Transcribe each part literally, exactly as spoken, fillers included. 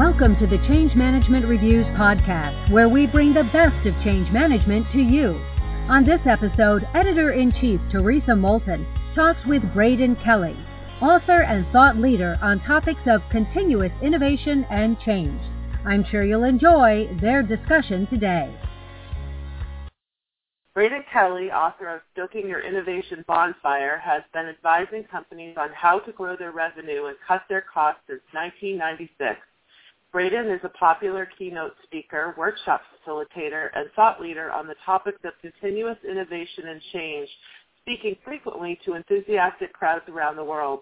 Welcome to the Change Management Reviews podcast, where we bring the best of change management to you. On this episode, Editor-in-Chief Teresa Moulton talks with Braden Kelley, author and thought leader on topics of continuous innovation and change. I'm sure you'll enjoy their discussion today. Braden Kelley, author of Stoking Your Innovation Bonfire, has been advising companies on how to grow their revenue and cut their costs since nineteen ninety-six. Braden is a popular keynote speaker, workshop facilitator, and thought leader on the topics of continuous innovation and change, speaking frequently to enthusiastic crowds around the world.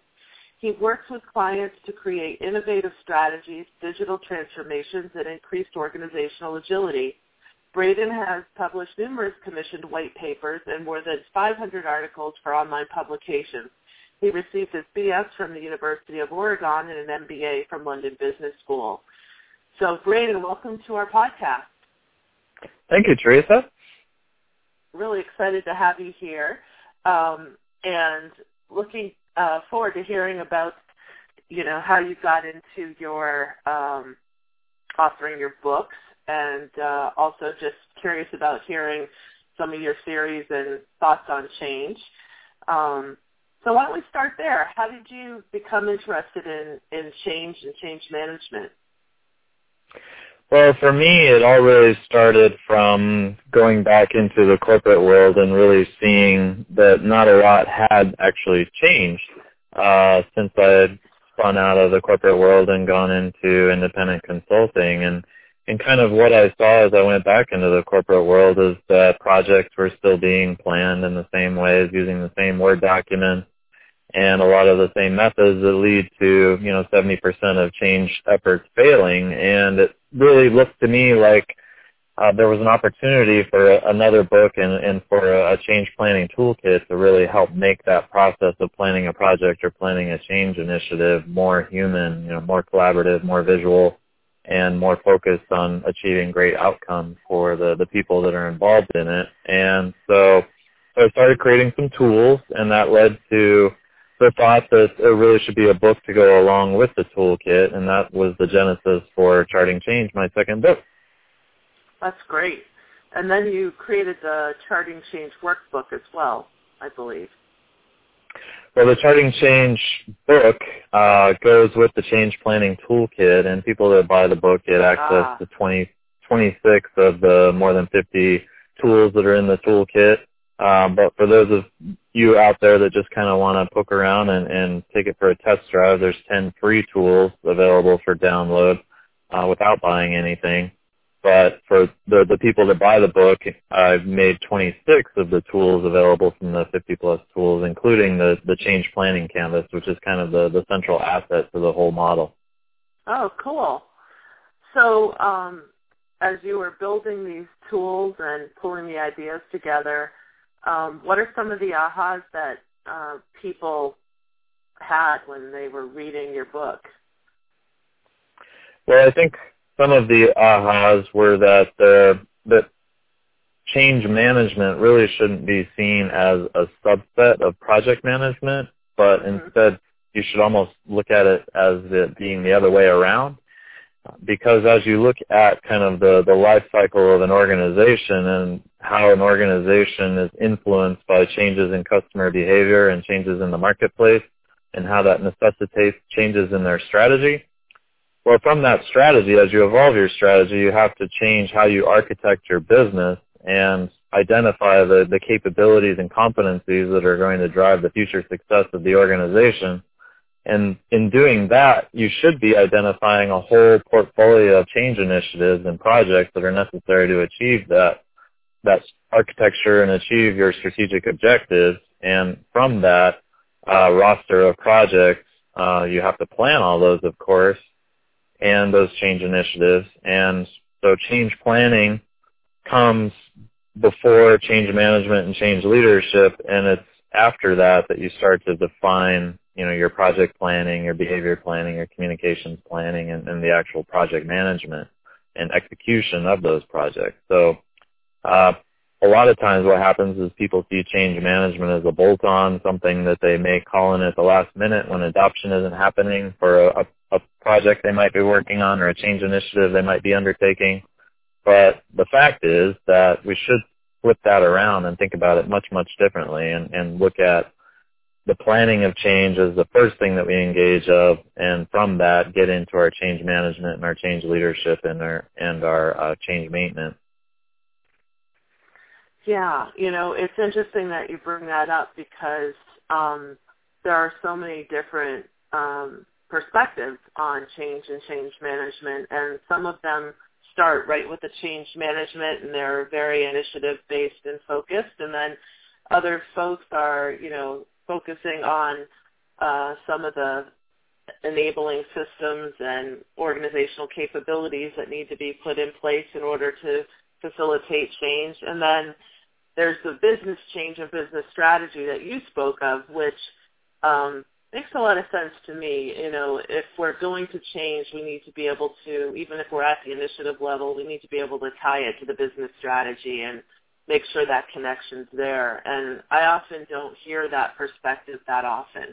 He works with clients to create innovative strategies, digital transformations, and increased organizational agility. Braden has published numerous commissioned white papers and more than five hundred articles for online publications. He received his B S from the University of Oregon and an M B A from London Business School. So, Braden, welcome to our podcast. Thank you, Teresa. Really excited to have you here, um, and looking uh, forward to hearing about, you know, how you got into your um, authoring your books, and uh, also just curious about hearing some of your theories and thoughts on change. Um, so why don't we start there? How did you become interested in, in change and change management? Well, for me, it all really started from going back into the corporate world and really seeing that not a lot had actually changed uh, since I had spun out of the corporate world and gone into independent consulting. And And kind of what I saw as I went back into the corporate world is that projects were still being planned in the same ways, using the same Word documents and a lot of the same methods that lead to, you know, seventy percent of change efforts failing. And it really looked to me like uh, there was an opportunity for another book and, and for a change planning toolkit to really help make that process of planning a project or planning a change initiative more human, you know, more collaborative, more visual, and more focused on achieving great outcomes for the, the people that are involved in it. And so, so I started creating some tools, and that led to the thought that there really should be a book to go along with the toolkit, and that was the genesis for Charting Change, my second book. That's great. And then you created the Charting Change Workbook as well, I believe. Well, the Charting Change book uh, goes with the Change Planning Toolkit, and people that buy the book get access ah. to twenty, twenty-six of the more than fifty tools that are in the toolkit. Uh, but for those of you out there that just kind of want to poke around and, and take it for a test drive, there's ten free tools available for download uh, without buying anything. But for the, the people that buy the book, I've made twenty-six of the tools available from the fifty-plus tools, including the, the Change Planning Canvas, which is kind of the, the central asset to the whole model. Oh, cool. So um, as you were building these tools and pulling the ideas together, um, what are some of the ahas that uh, people had when they were reading your book? Well, I think some of the ahas were that uh, that change management really shouldn't be seen as a subset of project management, but mm-hmm. instead you should almost look at it as it being the other way around. Because as you look at kind of the, the life cycle of an organization and how an organization is influenced by changes in customer behavior and changes in the marketplace and how that necessitates changes in their strategy, well, from that strategy, as you evolve your strategy, you have to change how you architect your business and identify the, the capabilities and competencies that are going to drive the future success of the organization. And in doing that, you should be identifying a whole portfolio of change initiatives and projects that are necessary to achieve that, that architecture and achieve your strategic objectives. And from that uh, roster of projects, uh, you have to plan all those, of course, and those change initiatives. And so change planning comes before change management and change leadership, and it's after that that you start to define, you know, your project planning, your behavior planning, your communications planning, and, and the actual project management and execution of those projects. So uh, a lot of times what happens is people see change management as a bolt-on, something that they may call in at the last minute when adoption isn't happening for a, a a project they might be working on or a change initiative they might be undertaking. But the fact is that we should flip that around and think about it much, much differently and, and look at the planning of change as the first thing that we engage of, and from that get into our change management and our change leadership and our and our uh, change maintenance. Yeah, you know, it's interesting that you bring that up because um, there are so many different um, perspectives on change and change management, and some of them start right with the change management and they're very initiative-based and focused, and then other folks are, you know, focusing on uh, some of the enabling systems and organizational capabilities that need to be put in place in order to facilitate change. And then there's the business change and business strategy that you spoke of, which um, makes a lot of sense to me. You know, if we're going to change, we need to be able to, even if we're at the initiative level, we need to be able to tie it to the business strategy and make sure that connection's there. And I often don't hear that perspective that often.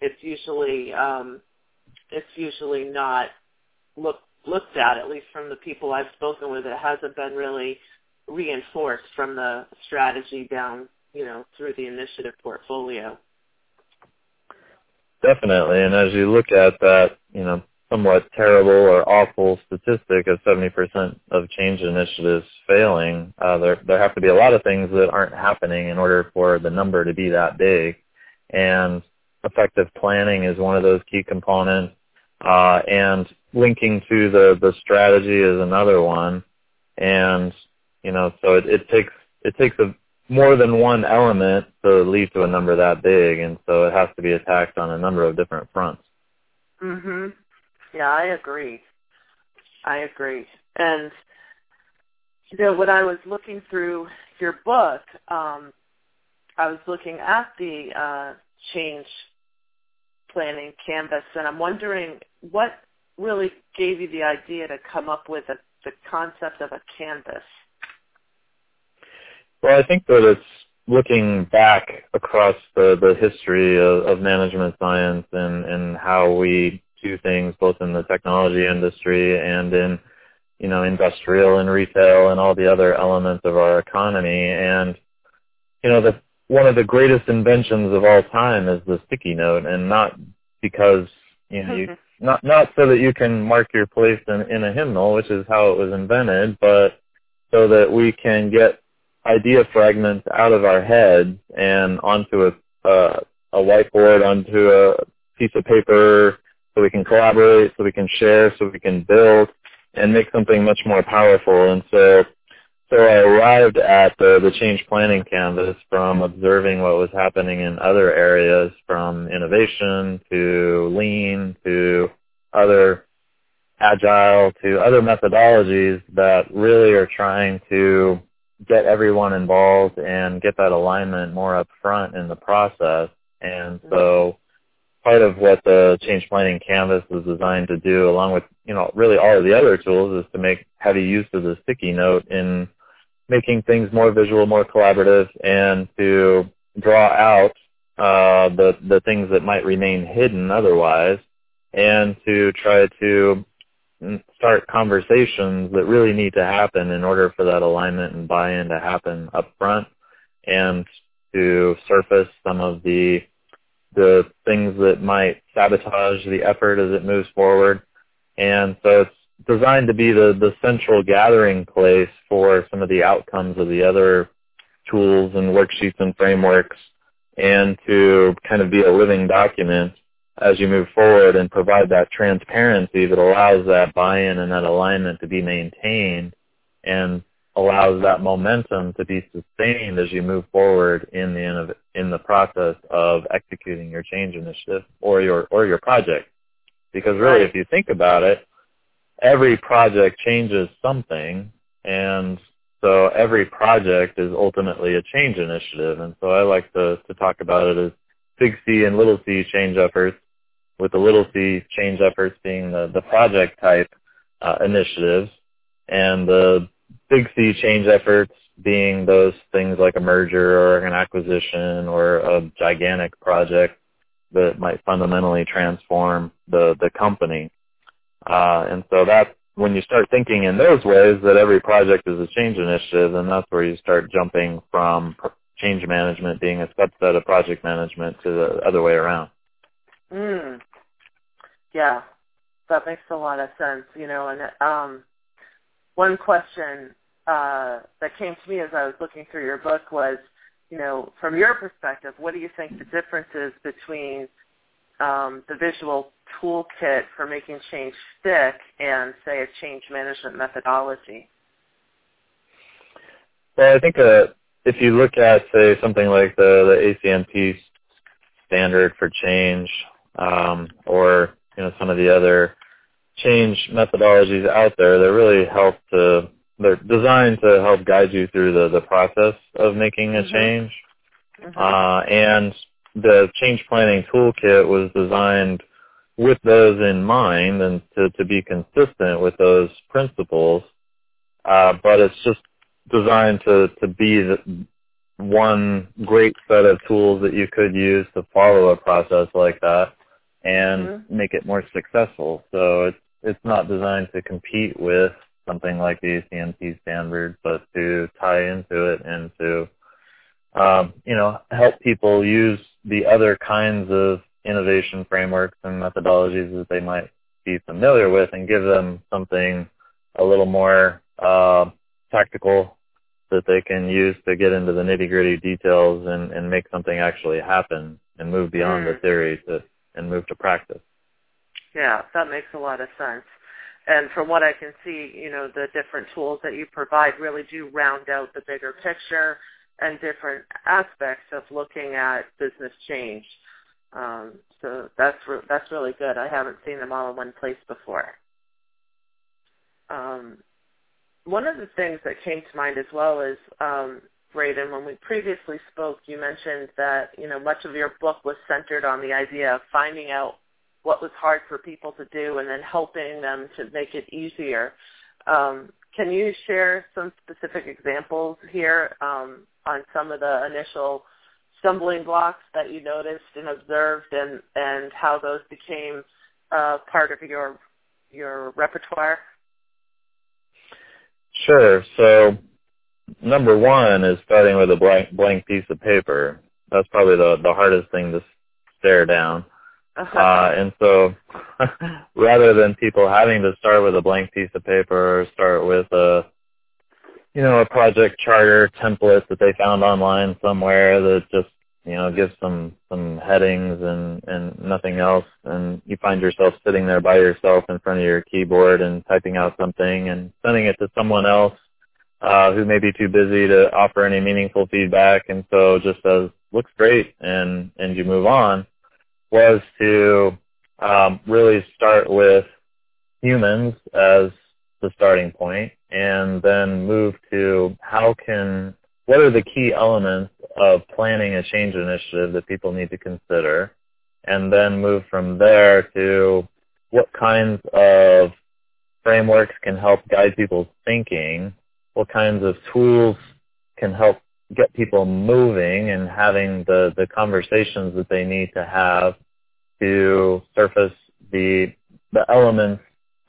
It's usually um, it's usually not look, looked at, at least from the people I've spoken with. It hasn't been really reinforced from the strategy down, you know, through the initiative portfolio. Definitely. And as you look at that, you know, somewhat terrible or awful statistic of seventy percent of change initiatives failing, uh, there there have to be a lot of things that aren't happening in order for the number to be that big. And effective planning is one of those key components. Uh, and linking to the, the strategy is another one. And, you know, so it, it takes it takes a, more than one element to lead to a number that big. And so it has to be attacked on a number of different fronts. Mm-hmm. Yeah, I agree. I agree. And, you know, when I was looking through your book, um, I was looking at the uh, change planning canvas, and I'm wondering what really gave you the idea to come up with a, the concept of a canvas? Well, I think that it's looking back across the, the history of, of management science and, and how we do things both in the technology industry and in, you know, industrial and retail and all the other elements of our economy. And, you know, the, one of the greatest inventions of all time is the sticky note, and not because, you know, you, not not so that you can mark your place in, in a hymnal, which is how it was invented, but so that we can get idea fragments out of our heads and onto a, uh, a whiteboard, onto a piece of paper, so we can collaborate, so we can share, so we can build, and make something much more powerful. And so so I arrived at the, the change planning canvas from observing what was happening in other areas, from innovation to lean to other agile to other methodologies that really are trying to get everyone involved and get that alignment more up front in the process. And so part of what the Change Planning Canvas is designed to do, along with, you know, really all of the other tools, is to make heavy use of the sticky note in making things more visual, more collaborative, and to draw out uh, the, the things that might remain hidden otherwise, and to try to start conversations that really need to happen in order for that alignment and buy-in to happen up front, and to surface some of the the things that might sabotage the effort as it moves forward. And so it's designed to be the, the central gathering place for some of the outcomes of the other tools and worksheets and frameworks, and to kind of be a living document as you move forward and provide that transparency that allows that buy-in and that alignment to be maintained and allows that momentum to be sustained as you move forward in the in the process of executing your change initiative or your or your project. Because really, if you think about it, every project changes something, and so every project is ultimately a change initiative. And so I like to, to talk about it as big C and little c change efforts, with the little c change efforts being the, the project type uh, initiatives, and the big C change efforts being those things like a merger or an acquisition or a gigantic project that might fundamentally transform the, the company. Uh, and so that's when you start thinking in those ways that every project is a change initiative, and that's where you start jumping from change management being a subset of project management to the other way around. Mm. Yeah, that makes a lot of sense, you know, and um, one question uh, that came to me as I was looking through your book was, you know, from your perspective, what do you think the difference is between um, the visual toolkit for making change stick and, say, a change management methodology? Well, I think uh, if you look at, say, something like the, the A C M P standard for change um, or, you know, some of the other change methodologies out there, they really help to... They're designed to help guide you through the, the process of making a change. Mm-hmm. Uh, and the Change Planning Toolkit was designed with those in mind and to, to be consistent with those principles. Uh, but it's just designed to, to be the, one great set of tools that you could use to follow a process like that and mm-hmm. make it more successful. So it's, it's not designed to compete with something like the A C M P standard, but to tie into it and to, um, you know, help people use the other kinds of innovation frameworks and methodologies that they might be familiar with and give them something a little more uh, tactical that they can use to get into the nitty-gritty details and, and make something actually happen and move beyond mm. the theory to, and move to practice. Yeah, that makes a lot of sense. And from what I can see, you know, the different tools that you provide really do round out the bigger picture and different aspects of looking at business change. Um, so that's re- that's really good. I haven't seen them all in one place before. Um, one of the things that came to mind as well is, um, Braden, when we previously spoke, you mentioned that, you know, much of your book was centered on the idea of finding out what was hard for people to do and then helping them to make it easier. Um, can you share some specific examples here um, on some of the initial stumbling blocks that you noticed and observed and, and how those became uh, part of your your repertoire? Sure. So number one is starting with a blank, blank piece of paper. That's probably the, the hardest thing to stare down. Uh-huh. Uh, and so rather than people having to start with a blank piece of paper or start with a, you know, a project charter template that they found online somewhere that just, you know, gives some, some headings and, and nothing else, and you find yourself sitting there by yourself in front of your keyboard and typing out something and sending it to someone else uh, who may be too busy to offer any meaningful feedback, and so just says, looks great, and, and you move on. Was to um, really start with humans as the starting point and then move to how can, what are the key elements of planning a change initiative that people need to consider, and then move from there to what kinds of frameworks can help guide people's thinking, what kinds of tools can help get people moving and having the, the conversations that they need to have to surface the the elements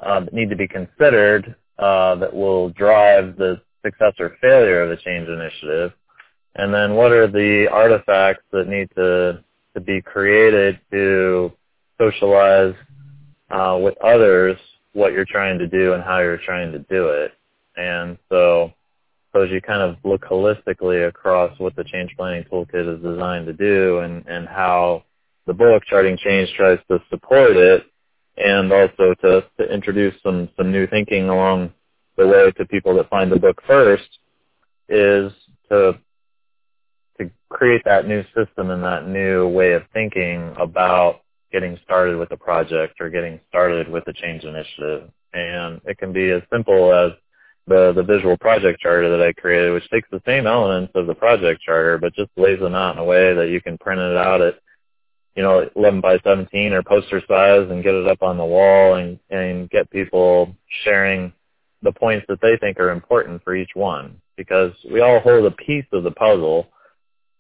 uh, that need to be considered uh, that will drive the success or failure of a change initiative. And then what are the artifacts that need to, to be created to socialize uh, with others what you're trying to do and how you're trying to do it. And so... So as you kind of look holistically across what the Change Planning Toolkit is designed to do and, and how the book, Charting Change, tries to support it and also to, to introduce some, some new thinking along the way to people that find the book first, is to to create that new system and that new way of thinking about getting started with a project or getting started with a change initiative. And it can be as simple as The, the visual project charter that I created, which takes the same elements of the project charter, but just lays them out in a way that you can print it out at, you know, eleven by seventeen or poster size and get it up on the wall and, and get people sharing the points that they think are important for each one. Because we all hold a piece of the puzzle,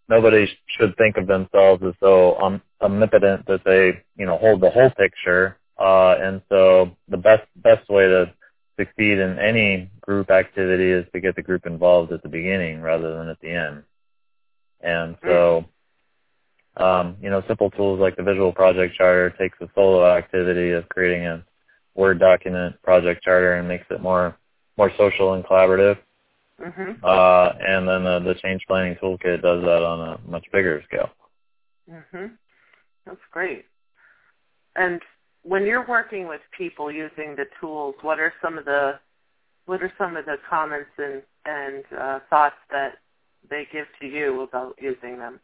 nobody should think of themselves as so um, omnipotent that they, you know, hold the whole picture. Uh, and so the best best way to succeed in any group activity is to get the group involved at the beginning rather than at the end. And so, um, you know, simple tools like the visual project charter takes the solo activity of creating a Word document project charter and makes it more more social and collaborative. Mm-hmm. Uh, and then the, the Change Planning Toolkit does that on a much bigger scale. Mm-hmm. That's great. And when you're working with people using the tools, what are some of the what are some of the comments and and uh, thoughts that they give to you about using them?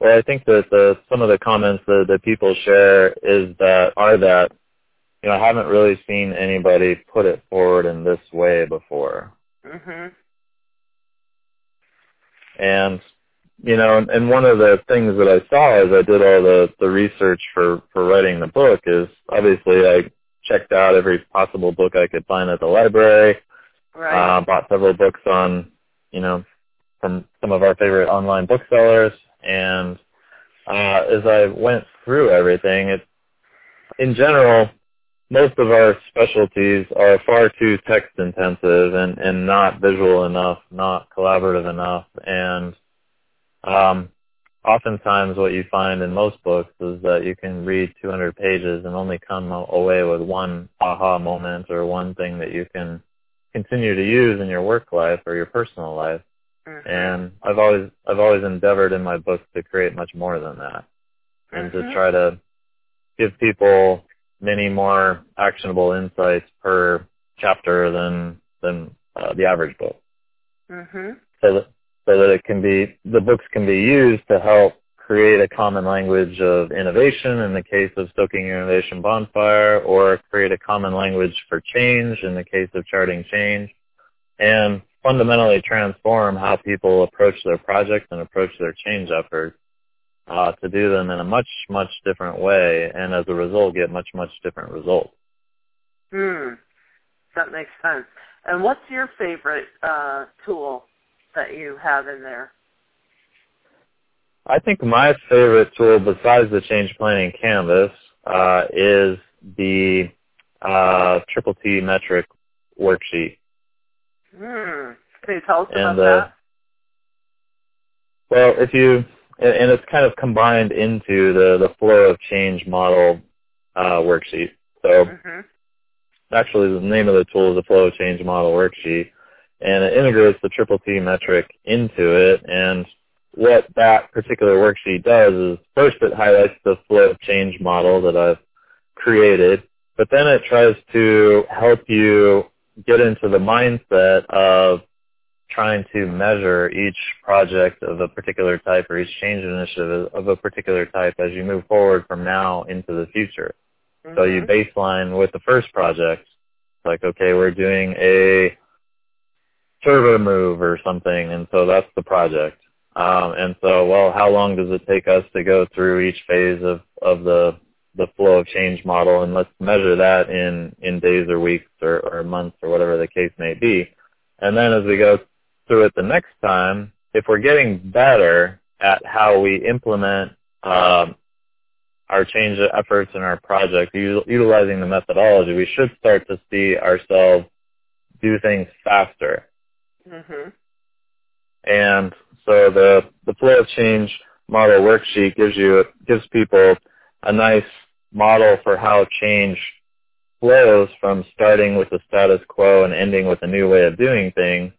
Well, I think that the, some of the comments that, that people share is that are that, you know, I haven't really seen anybody put it forward in this way before. Mm-hmm. And, you know, and, and one of the things that I saw as I did all the, the research for, for writing the book is obviously I checked out every possible book I could find at the library. Right. Uh, bought several books on, you know, from some of our favorite online booksellers. And uh, as I went through everything, it, in general, most of our specialties are far too text-intensive and, and not visual enough, not collaborative enough. And um, oftentimes what you find in most books is that you can read two hundred pages and only come away with one aha moment or one thing that you can continue to use in your work life or your personal life. Mm-hmm. And I've always I've always endeavored in my books to create much more than that, and mm-hmm. to try to give people many more actionable insights per chapter than than uh, the average book. Mm-hmm. So that so that it can be the books can be used to help create a common language of innovation in the case of Stoking Your Innovation Bonfire, or create a common language for change in the case of Charting Change, and fundamentally transform how people approach their projects and approach their change efforts uh, to do them in a much, much different way, and as a result get much, much different results. Hmm. That makes sense. And what's your favorite uh, tool that you have in there? I think my favorite tool besides the Change Planning Canvas uh, is the uh, Triple T metric worksheet. Mm. Can you tell us and, about uh, that? Well, if you, and, and it's kind of combined into the, the flow of change model uh, worksheet. So mm-hmm. actually the name of the tool is the flow of change model worksheet, and it integrates the Triple T metric into it, and what that particular worksheet does is first it highlights the flow of change model that I've created, but then it tries to help you get into the mindset of trying to measure each project of a particular type or each change initiative of a particular type as you move forward from now into the future. Mm-hmm. So you baseline with the first project, like, okay, we're doing a server move or something, and so that's the project. Um, and so, well, how long does it take us to go through each phase of, of the the flow of change model, and let's measure that in, in days or weeks or, or months or whatever the case may be. And then as we go through it the next time, if we're getting better at how we implement um, our change efforts in our project, u- utilizing the methodology, we should start to see ourselves do things faster. Mm-hmm. And so the, the flow of change model worksheet gives you gives people a nice model for how change flows from starting with the status quo and ending with a new way of doing things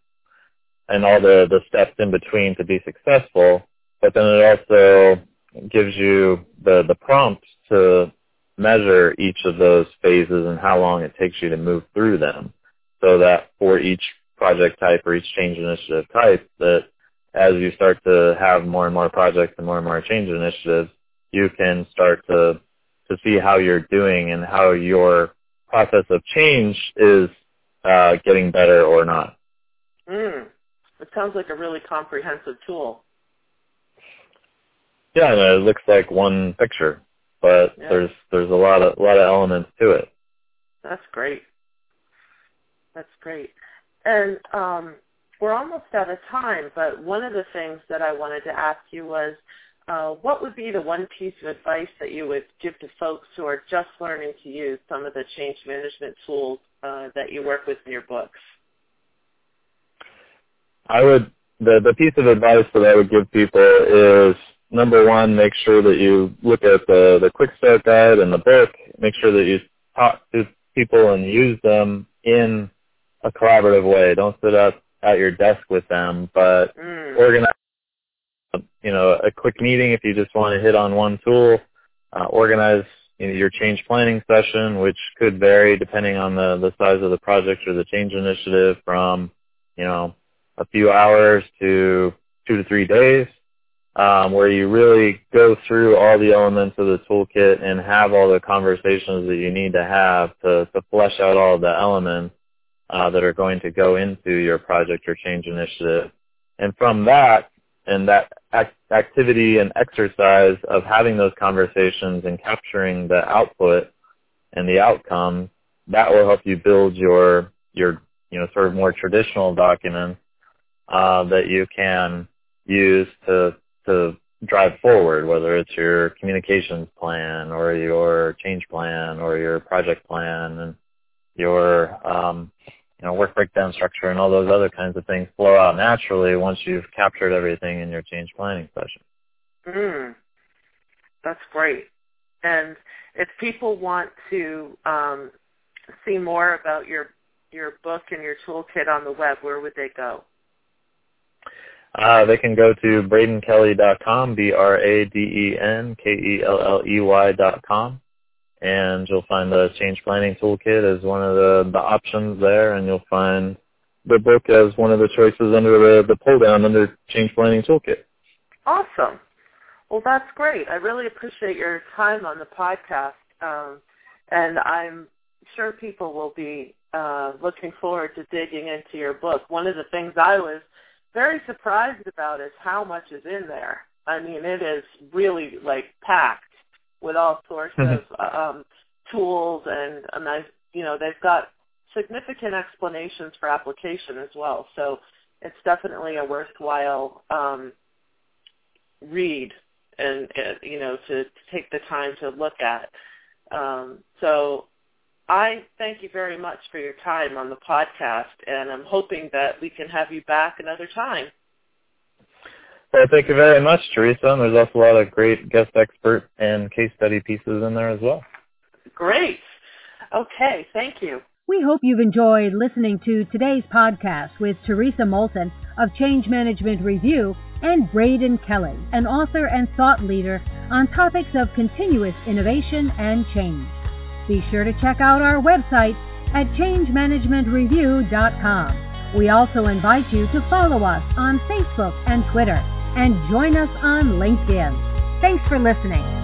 and all the, the steps in between to be successful. But then it also gives you the, the prompts to measure each of those phases and how long it takes you to move through them, so that for each project type or each change initiative type, that as you start to have more and more projects and more and more change initiatives, you can start to to see how you're doing and how your process of change is uh, getting better or not. Mm. It sounds like a really comprehensive tool. Yeah, and it looks like one picture, but yeah. there's there's a lot of a lot of elements to it. That's great. That's great. And um, we're almost out of time, but one of the things that I wanted to ask you was, uh, what would be the one piece of advice that you would give to folks who are just learning to use some of the change management tools uh, that you work with in your books? I would, the, the piece of advice that I would give people is, number one, make sure that you look at the, the quick start guide and the book. Make sure that you talk to people and use them in a collaborative way. Don't sit up at your desk with them, but mm. organize, you know, a quick meeting if you just want to hit on one tool. Uh, organize, you know, your change planning session, which could vary depending on the, the size of the project or the change initiative, from, you know, a few hours to two to three days. Um, where you really go through all the elements of the toolkit and have all the conversations that you need to have to, to flesh out all the elements uh, that are going to go into your project or change initiative. And from that, and that act- activity and exercise of having those conversations and capturing the output and the outcome, that will help you build your, your you know, sort of more traditional documents uh, that you can use to to drive forward, whether it's your communications plan or your change plan or your project plan and your um, you know, work breakdown structure and all those other kinds of things flow out naturally once you've captured everything in your change planning session. Mm. That's great. And if people want to um, see more about your your book and your toolkit on the web, where would they go? Uh, they can go to braden kelley dot com, B R A D E N K E L L E Y dot com, and you'll find the Change Planning Toolkit as one of the, the options there, and you'll find the book as one of the choices under the, the pull-down under Change Planning Toolkit. Awesome. Well, that's great. I really appreciate your time on the podcast, um, and I'm sure people will be uh, looking forward to digging into your book. One of the things I was very surprised about is how much is in there. I mean, it is really, like, packed with all sorts mm-hmm. of um, tools, and, and I, you know, they've got significant explanations for application as well. So it's definitely a worthwhile um, read and, uh, you know, to, to take the time to look at. Um, so I thank you very much for your time on the podcast, and I'm hoping that we can have you back another time. Well, thank you very much, Teresa. And there's also a lot of great guest expert and case study pieces in there as well. Great. Okay, thank you. We hope you've enjoyed listening to today's podcast with Teresa Moulton of Change Management Review and Braden Kelley, an author and thought leader on topics of continuous innovation and change. Be sure to check out our website at change management review dot com. We also invite you to follow us on Facebook and Twitter, and join us on LinkedIn. Thanks for listening.